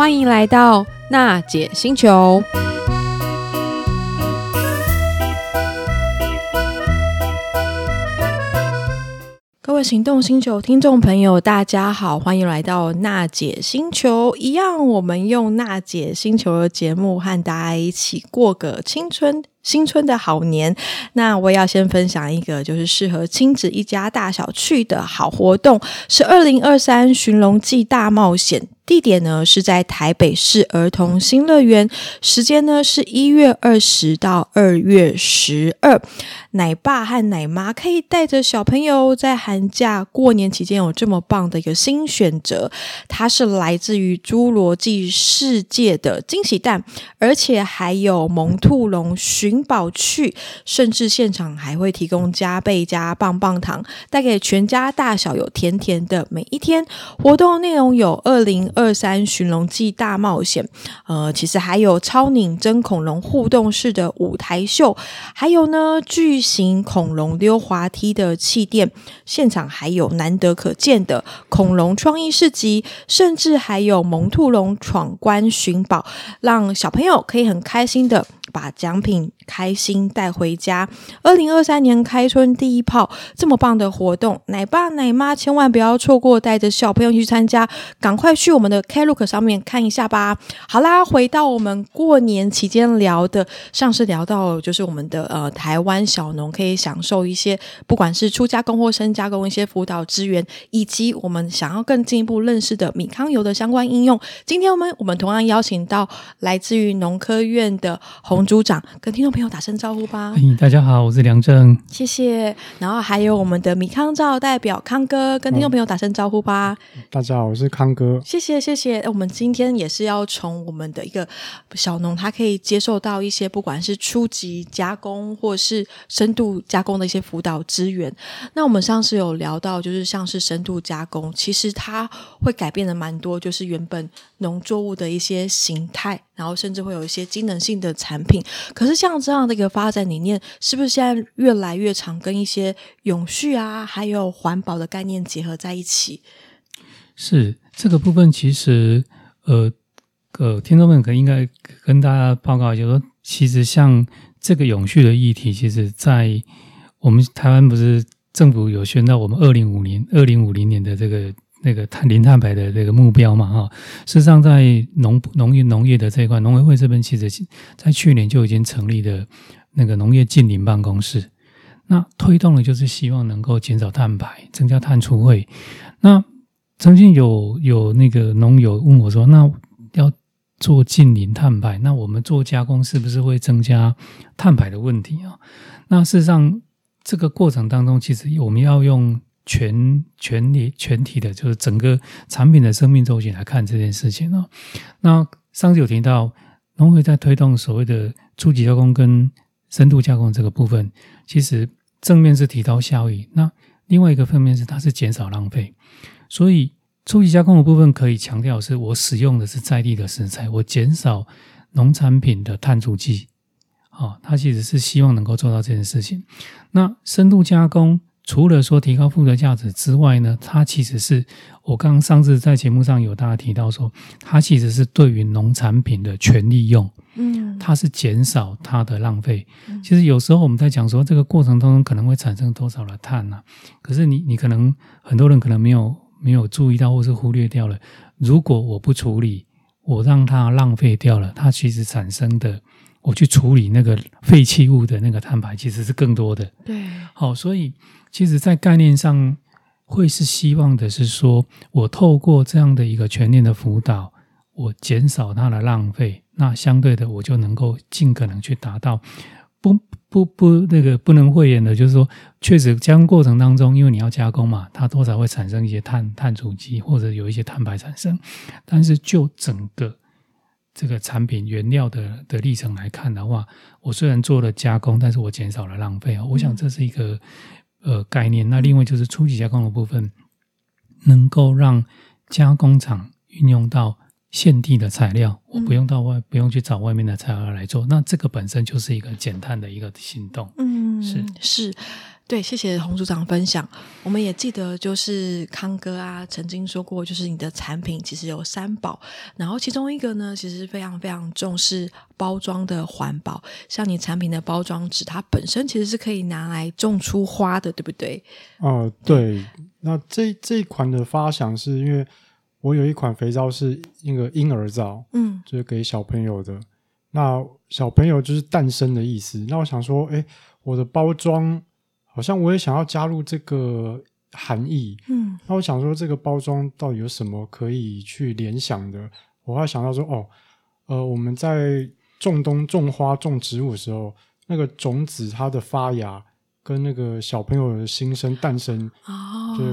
欢迎来到娜姐星球。各位行动星球听众朋友大家好，欢迎来到娜姐星球。一样我们用娜姐星球的节目和大家一起过个新春的好年。那我要先分享一个就是适合亲子一家大小去的好活动，是2023寻龙记大冒险，地点呢是在台北市儿童新乐园，时间呢是1月20到2月12。奶爸和奶妈可以带着小朋友在寒假过年期间有这么棒的一个新选择，它是来自于侏罗纪世界的惊喜蛋，而且还有萌兔笼寻宝趣，甚至现场还会提供加倍加棒棒糖，带给全家大小有甜甜的每一天。活动内容有2023寻龙记大冒险，其实还有超拟真恐龙互动式的舞台秀，还有呢巨型恐龙溜滑梯的气垫，现场还有难得可见的恐龙创意市集，甚至还有萌兔龙闯关寻宝，让小朋友可以很开心的把奖品开心带回家。2023年开春第一炮，这么棒的活动，奶爸奶妈千万不要错过，带着小朋友去参加，赶快去我们的 Klook 上面看一下吧。好啦，回到我们过年期间聊的，上次聊到就是我们的台湾小农可以享受一些不管是初加工或深加工一些辅导资源，以及我们想要更进一步认识的米糠油的相关应用。今天我们同样邀请到来自于农科院的洪组长，跟听众朋友打声招呼吧。大家好，我是梁正，谢谢。然后还有我们的米糠照代表康哥，跟听众朋友打声招呼吧。大家好，我是康哥，谢谢谢谢。我们今天也是要从我们的一个小农，他可以接受到一些不管是初级加工或是深度加工的一些辅导资源。那我们上次有聊到就是像是深度加工，其实它会改变的蛮多，就是原本农作物的一些形态，然后甚至会有一些机能性的产品。可是像这样的一个发展理念，是不是现在越来越常跟一些永续啊还有环保的概念结合在一起？是，这个部分其实听众们可能应该跟大家报告一下说，其实像这个永续的议题，其实在我们台湾不是政府有宣到我们2050年的这个零碳排的这个目标嘛，事实上在农业的这一块，农委会这边其实在去年就已经成立了那个农业近零办公室，那推动的就是希望能够减少碳排，增加碳储汇。那曾经有那个农友问我说，那要做近零碳排，那我们做加工是不是会增加碳排的问题啊？那事实上这个过程当中，其实我们要用全体的就是整个产品的生命周期来看这件事情。那上次有提到农会在推动所谓的初级加工跟深度加工这个部分，其实正面是提高效益，那另外一个方面是它是减少浪费。所以初级加工的部分可以强调是我使用的是在地的食材，我减少农产品的碳足迹，它其实是希望能够做到这件事情。那深度加工除了说提高附加价值之外呢，它其实是我刚刚上次在节目上有大家提到说，它其实是对于农产品的全利用，它是减少它的浪费。其实有时候我们在讲说这个过程当中可能会产生多少的碳啊，可是你可能很多人可能没有注意到或是忽略掉了，如果我不处理，我让它浪费掉了，它其实产生的我去处理那个废弃物的那个碳排其实是更多的。对，好，所以其实在概念上会是希望的是说，我透过这样的一个全面的辅导，我减少它的浪费，那相对的我就能够尽可能去达到不能讳言的就是说，确实加工过程当中因为你要加工嘛，它多少会产生一些碳足迹或者有一些碳排产生，但是就整个这个产品原料的历程来看的话，我虽然做了加工，但是我减少了浪费。我想这是一个概念。那另外就是初级加工的部分，能够让加工厂运用到现地的材料，我不用去找外面的材料来做，那这个本身就是一个减碳的一个行动。是。对，谢谢洪组长分享。我们也记得就是康哥啊曾经说过，就是你的产品其实有三宝，然后其中一个呢其实非常非常重视包装的环保，像你产品的包装纸它本身其实是可以拿来种出花的，对不对？对，那这一款的发想是因为我有一款肥皂是那个婴儿皂，就是给小朋友的，那小朋友就是诞生的意思，那我想说我的包装好像我也想要加入这个含义，那我想说这个包装到底有什么可以去联想的，我还想到说我们在种东种花种植物的时候，那个种子它的发芽跟那个小朋友的新生诞生，就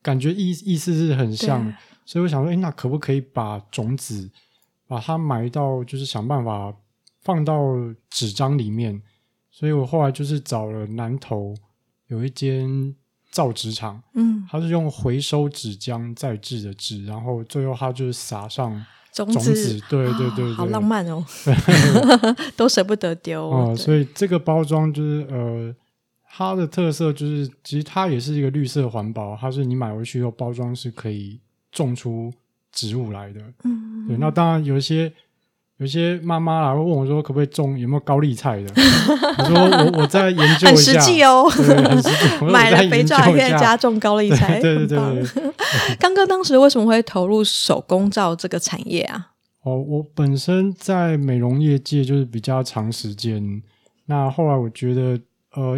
感觉意思是很像，所以我想说那可不可以把种子把它埋到，就是想办法放到纸张里面，所以我后来就是找了南投有一间造纸厂，它是用回收纸浆再制的纸，然后最后它就是撒上种子，对，好浪漫哦都舍不得丢所以这个包装就是它的特色就是其实它也是一个绿色环保，它是你买回去以后包装是可以种出植物来的，对，那当然有些妈妈啦会问我说可不可以种，有没有高丽菜的我说我再研究一下很实际哦，对，很实际买了肥皂还可以加种高丽菜，对刚哥当时为什么会投入手工皂这个产业啊？我本身在美容业界就是比较长时间，那后来我觉得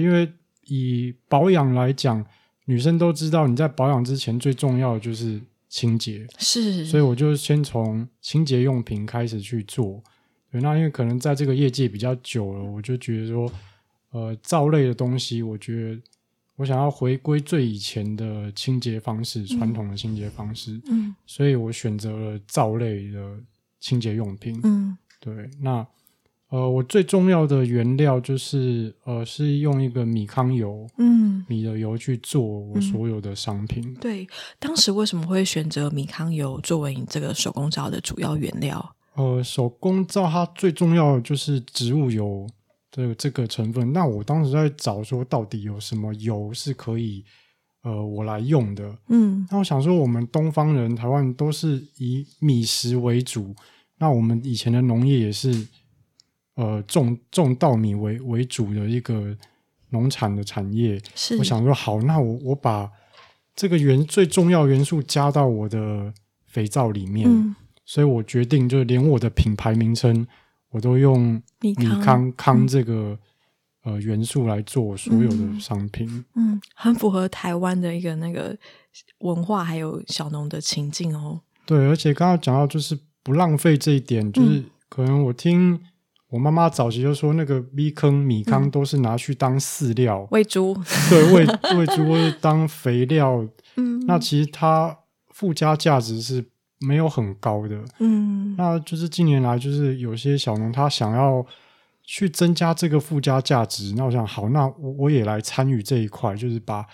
因为以保养来讲，女生都知道你在保养之前最重要的就是清洁，是，所以我就先从清洁用品开始去做。对，那因为可能在这个业界比较久了，我就觉得说皂类的东西，我觉得我想要回归最以前的清洁方式，传统的清洁方式，所以我选择了皂类的清洁用品。对，那我最重要的原料就是是用一个米糠油，米的油去做我所有的商品。对，当时为什么会选择米糠油作为你这个手工皂的主要原料？手工皂它最重要的就是植物油的这个成分，那我当时在找说到底有什么油是可以我来用的，那我想说我们东方人台湾都是以米食为主，那我们以前的农业也是种稻米为主的一个农产的产业，是，我想说好，那我把这个最重要元素加到我的肥皂里面，所以我决定就连我的品牌名称我都用米糠这个元素来做所有的商品。很符合台湾的一个那个文化还有小农的情境哦。对，而且刚刚讲到就是不浪费这一点，就是可能我听我妈妈早期就说那个米糠都是拿去当饲料喂猪，对，喂猪或是当肥料，那其实它附加价值是没有很高的，那就是近年来就是有些小农他想要去增加这个附加价值，那我想好，那我也来参与这一块，就是把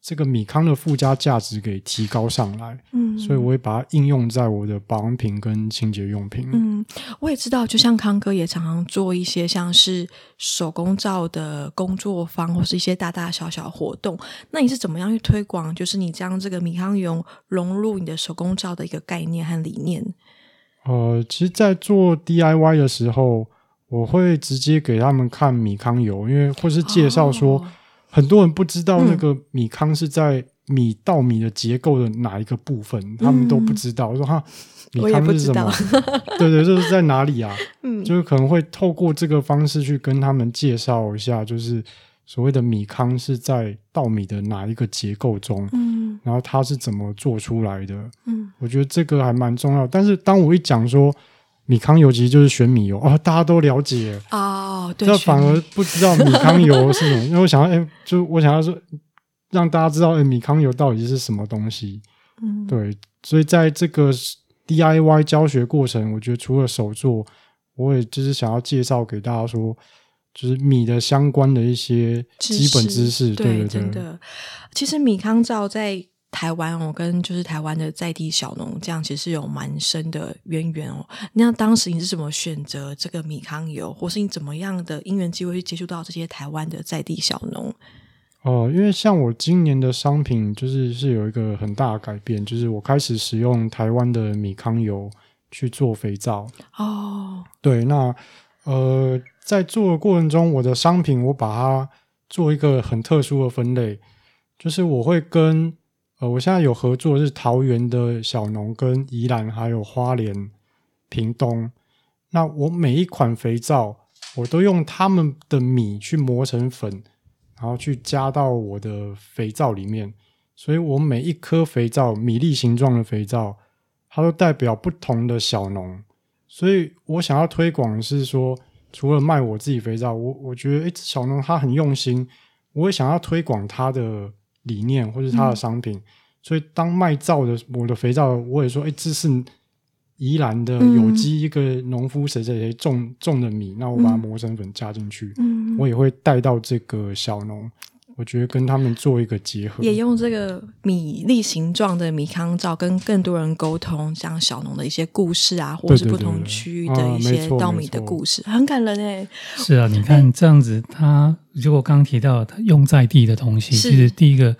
这个米糠的附加价值给提高上来，所以我会把它应用在我的保养品跟清洁用品。我也知道就像康哥也常常做一些像是手工皂的工作坊或是一些大大小小活动，那你是怎么样去推广就是你将这个米糠油融入你的手工皂的一个概念和理念？其实在做 DIY 的时候我会直接给他们看米糠油，因为或是介绍说很多人不知道那个米糠是在稻米的结构的哪一个部分，他们都不知道，我说哈，米糠是什么对，这是在哪里啊？就是可能会透过这个方式去跟他们介绍一下，就是所谓的米糠是在稻米的哪一个结构中，然后它是怎么做出来的，我觉得这个还蛮重要。但是当我一讲说米糠油其实就是玄米油，大家都了解哦，对，这反而不知道米糠油是什么因为我想要我想要说让大家知道米糠油到底是什么东西，对，所以在这个 DIY 教学过程，我觉得除了手作，我也就是想要介绍给大家说就是米的相关的一些基本知识。 对，真的，其实米糠皂在台湾跟就是台湾的在地小农这样其实有蛮深的渊源哦。那当时你是怎么选择这个米糠油，或是你怎么样的因缘机会去接触到这些台湾的在地小农？因为像我今年的商品就是有一个很大的改变，就是我开始使用台湾的米糠油去做肥皂。对，那在做的过程中，我的商品我把它做一个很特殊的分类，就是我会跟我现在有合作是桃园的小农跟宜兰还有花莲屏东，那我每一款肥皂我都用他们的米去磨成粉，然后去加到我的肥皂里面，所以我每一颗肥皂，米粒形状的肥皂，它都代表不同的小农。所以我想要推广的是说，除了卖我自己肥皂，我觉得小农他很用心，我也想要推广他的理念或是他的商品，所以当卖皂的我的肥皂，我也说这是宜兰的有机一个农夫谁谁谁种的米，那我把它磨成粉加进去，我也会带到这个小农，我觉得跟他们做一个结合，也用这个米粒形状的米糠皂跟更多人沟通，像小农的一些故事啊，或是不同区域的一些稻米的故事，很感人耶。是啊，你看这样子，他如果刚提到他用在地的东西，其实第一个。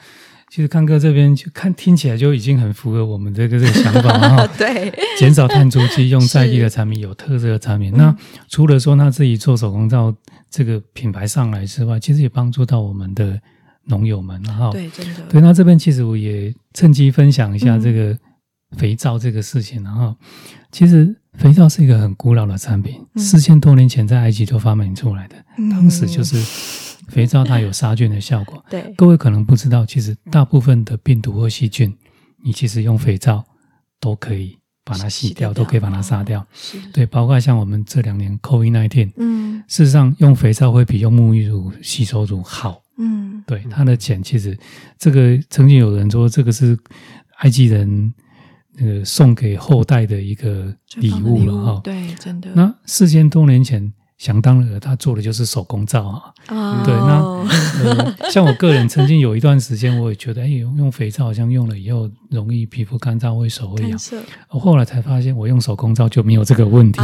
其实康哥这边就看听起来就已经很符合我们这个想法对，减少碳足迹，用在地的产品，有特色的产品。那除了说他自己做手工皂这个品牌上来之外，其实也帮助到我们的农友们。对，真的。对，那这边其实我也趁机分享一下这个肥皂这个事情。然后，其实肥皂是一个很古老的产品，4000多年前在埃及就发明出来的，当时就是。肥皂它有杀菌的效果，对，各位可能不知道，其实大部分的病毒或细菌，你其实用肥皂都可以把它洗掉，都可以把它杀掉。对，包括像我们这2年 COVID-19， 事实上用肥皂会比用沐浴乳、洗手乳好。对，它的碱其实这个曾经有人说，这个是埃及人送给后代的一个礼物了哈。对，真的。那4000多年前。想当然他做的就是手工皂对，那像我个人曾经有一段时间我也觉得用肥皂好像用了以后容易皮肤干燥，会手会痒，后来才发现我用手工皂就没有这个问题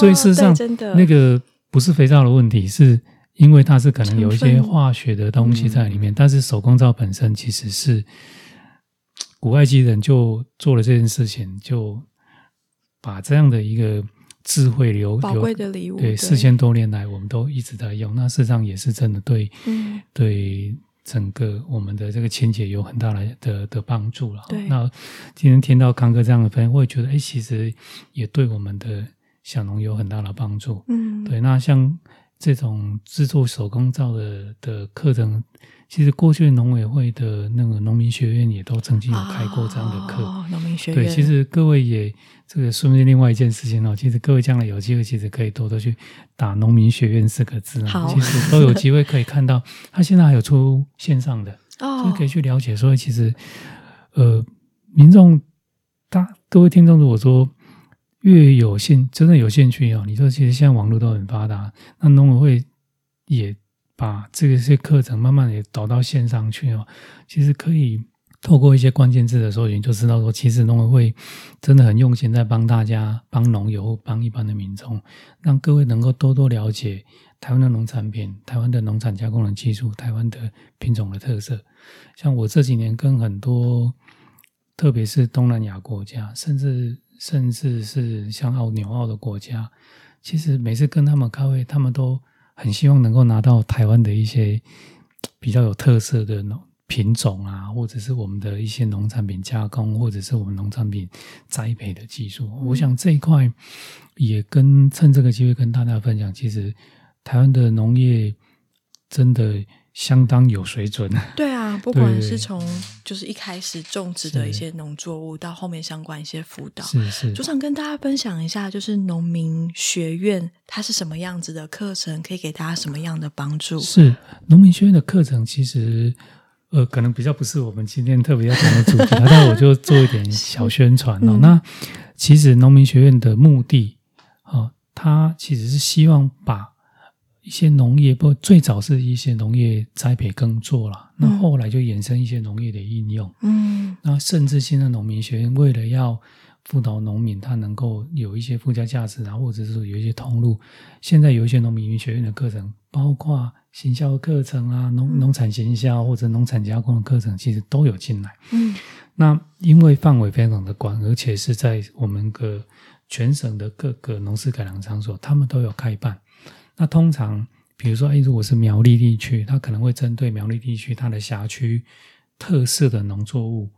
所以事实上那个不是肥皂的问题，是因为它是可能有一些化学的东西在里面，但是手工皂本身其实是古埃及人就做了这件事情，就把这样的一个智慧宝贵的礼物，对，4000多年来我们都一直在用，那事实上也是真的对，对整个我们的这个清洁有很大的帮助了。那今天听到康哥这样的分享，我也觉得其实也对我们的小农有很大的帮助。对，那像这种制作手工皂的课程，其实过去农委会的那个农民学院也都曾经有开过这样的课。农民学院，对，其实各位也这个顺便另外一件事情其实各位将来有机会，其实可以多去打农民学院4个字其实都有机会可以看到，他现在还有出线上的，所以可以去了解。所以其实民众各位听众，如果说越有真的有兴趣你说其实现在网络都很发达，那农委会也。把这些课程慢慢也导到线上去其实可以透过一些关键字的搜寻就知道说，其实农委会真的很用心在帮大家、帮农友、帮一般的民众，让各位能够多多了解台湾的农产品、台湾的农产加工的技术、台湾的品种的特色。像我这几年跟很多，特别是东南亚国家，甚至是像纽澳的国家，其实每次跟他们开会，他们都很希望能够拿到台湾的一些比较有特色的品种啊，或者是我们的一些农产品加工，或者是我们农产品栽培的技术。我想这一块也趁这个机会跟大家分享，其实台湾的农业真的相当有水准。对啊，不管是从就是一开始种植的一些农作物到后面相关一些辅导，是就想跟大家分享一下，就是农民学院它是什么样子的课程，可以给大家什么样的帮助。是农民学院的课程其实可能比较不是我们今天特别要讲的主题但我就做一点小宣传那其实农民学院的目的它其实是希望把一些农业，最早是一些农业栽培耕作啦，那后来就衍生一些农业的应用。那甚至现在农民学院为了要辅导农民，他能够有一些附加价值，然后或者是有一些通路，现在有一些农民学院的课程包括行销课程啊，农产行销或者农产加工的课程其实都有进来。嗯，那因为范围非常的广，而且是在我们的全省的各个农事改良场所他们都有开办。那通常比如说如果是苗栗地区，它可能会针对苗栗地区它的辖区特色的农作物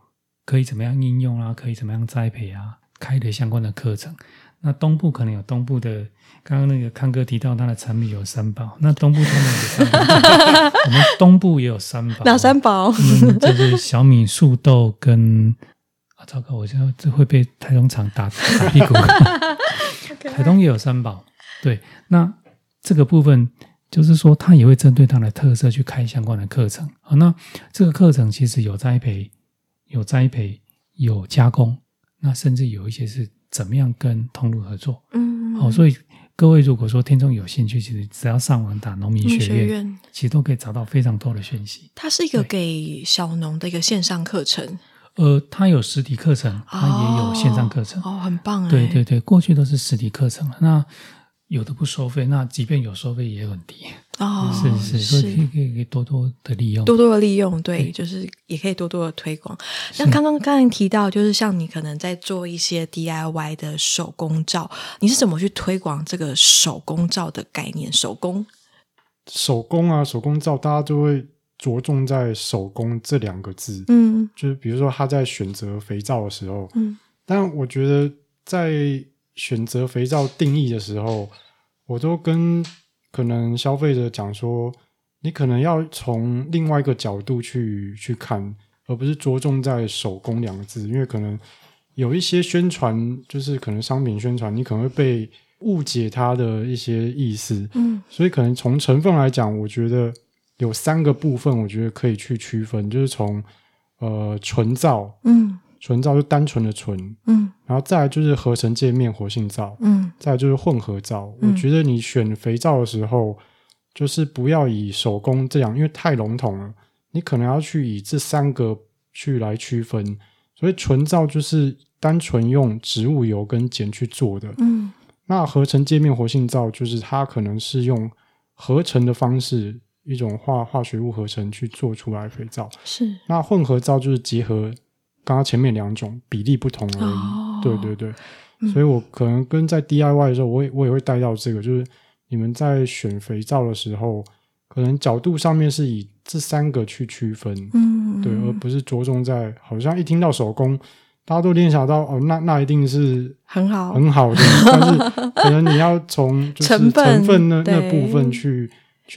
可以怎么样应用啊，可以怎么样栽培啊，开的相关的课程。那东部可能有东部的，刚刚那个康哥提到他的产品有三宝，那东部他们有三宝我们东部也有三宝。哪三宝？就是小米、树豆跟糟糕，我现在会被台东厂 打屁股台东也有三宝，对。那这个部分就是说他也会针对他的特色去开相关的课程。好，那这个课程其实有栽培有加工，那甚至有一些是怎么样跟通路合作。嗯，好，所以各位如果说听众有兴趣，其实只要上网打农民学院其实都可以找到非常多的讯息。它是一个给小农的一个线上课程。它有实体课程，它也有线上课程。很棒。对对对，过去都是实体课程，那有的不收费，那即便有收费也很低。是是，所以可以多多的利用，多多的利用，对，就是也可以多多的推广。那刚才提到，就是像你可能在做一些 DIY 的手工皂，你是怎么去推广这个手工皂的概念？手工啊，手工皂大家就会着重在手工这两个字。嗯，就是比如说他在选择肥皂的时候，嗯，但我觉得在选择肥皂定义的时候，我都跟可能消费者讲说，你可能要从另外一个角度去看，而不是着重在手工两个字。因为可能有一些宣传，就是可能商品宣传，你可能会被误解它的一些意思。嗯，所以可能从成分来讲，我觉得有三个部分我觉得可以去区分，就是从纯皂，嗯，纯皂就单纯的纯，嗯，然后再来就是合成界面活性皂，嗯，再来就是混合皂。我觉得你选肥皂的时候，就是不要以手工这样，因为太笼统了，你可能要去以这三个去来区分。所以纯皂就是单纯用植物油跟碱去做的，嗯，那合成界面活性皂就是它可能是用合成的方式，一种化学物合成去做出来肥皂。是，那混合皂就是结合刚刚前面两种，比例不同而已。哦，对对对，嗯，所以我可能跟在 DIY 的时候，我也会带到这个，就是你们在选肥皂的时候，可能角度上面是以这三个去区分。嗯，对，而不是着重在好像一听到手工大家都联想到，哦，那一定是很好的但是可能你要从就是成分那部分去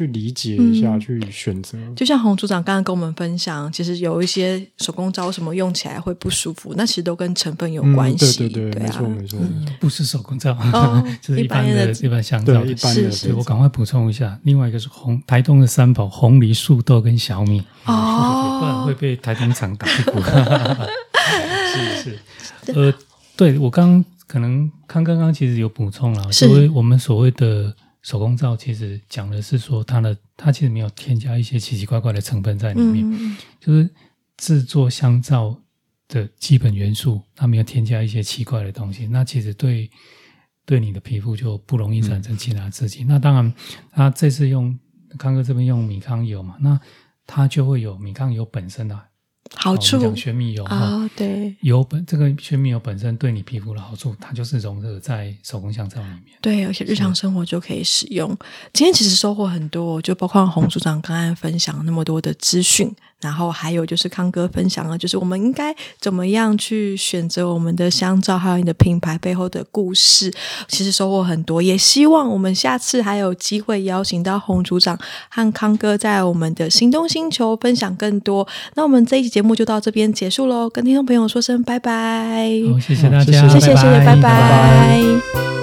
理解一下，去选择。就像洪组长刚刚跟我们分享，其实有一些手工皂为什么用起来会不舒服，那其实都跟成分有关系。对对 对， 对，啊，没错、不是手工皂，哦，就是一般香皂。对，一般的。是我赶快补充一下，另外一个是台东的三宝，红梨、树豆跟小米。哦，不然会被台东厂打屁股。是是。对，我刚刚其实有补充了，所以我们所谓的手工皂其实讲的是说它其实没有添加一些奇奇怪怪的成分在里面。嗯，就是制作香皂的基本元素，它没有添加一些奇怪的东西，那其实对你的皮肤就不容易产生其他刺激。那当然他这次用康哥这边用米糠油嘛，那它就会有米糠油本身的好处。讲玄米油啊，对，这个玄米油本身对你皮肤的好处，它就是融入在手工香皂里面。对，而且日常生活就可以使用。今天其实收获很多，就包括洪组长刚刚分享那么多的资讯，然后还有就是康哥分享了，就是我们应该怎么样去选择我们的香皂，还有你的品牌背后的故事。其实收获很多，也希望我们下次还有机会邀请到洪组长和康哥在我们的行动星球分享更多。那我们这一集节目就到这边结束咯，跟听众朋友说声拜拜。好，谢谢大家，谢谢，拜拜。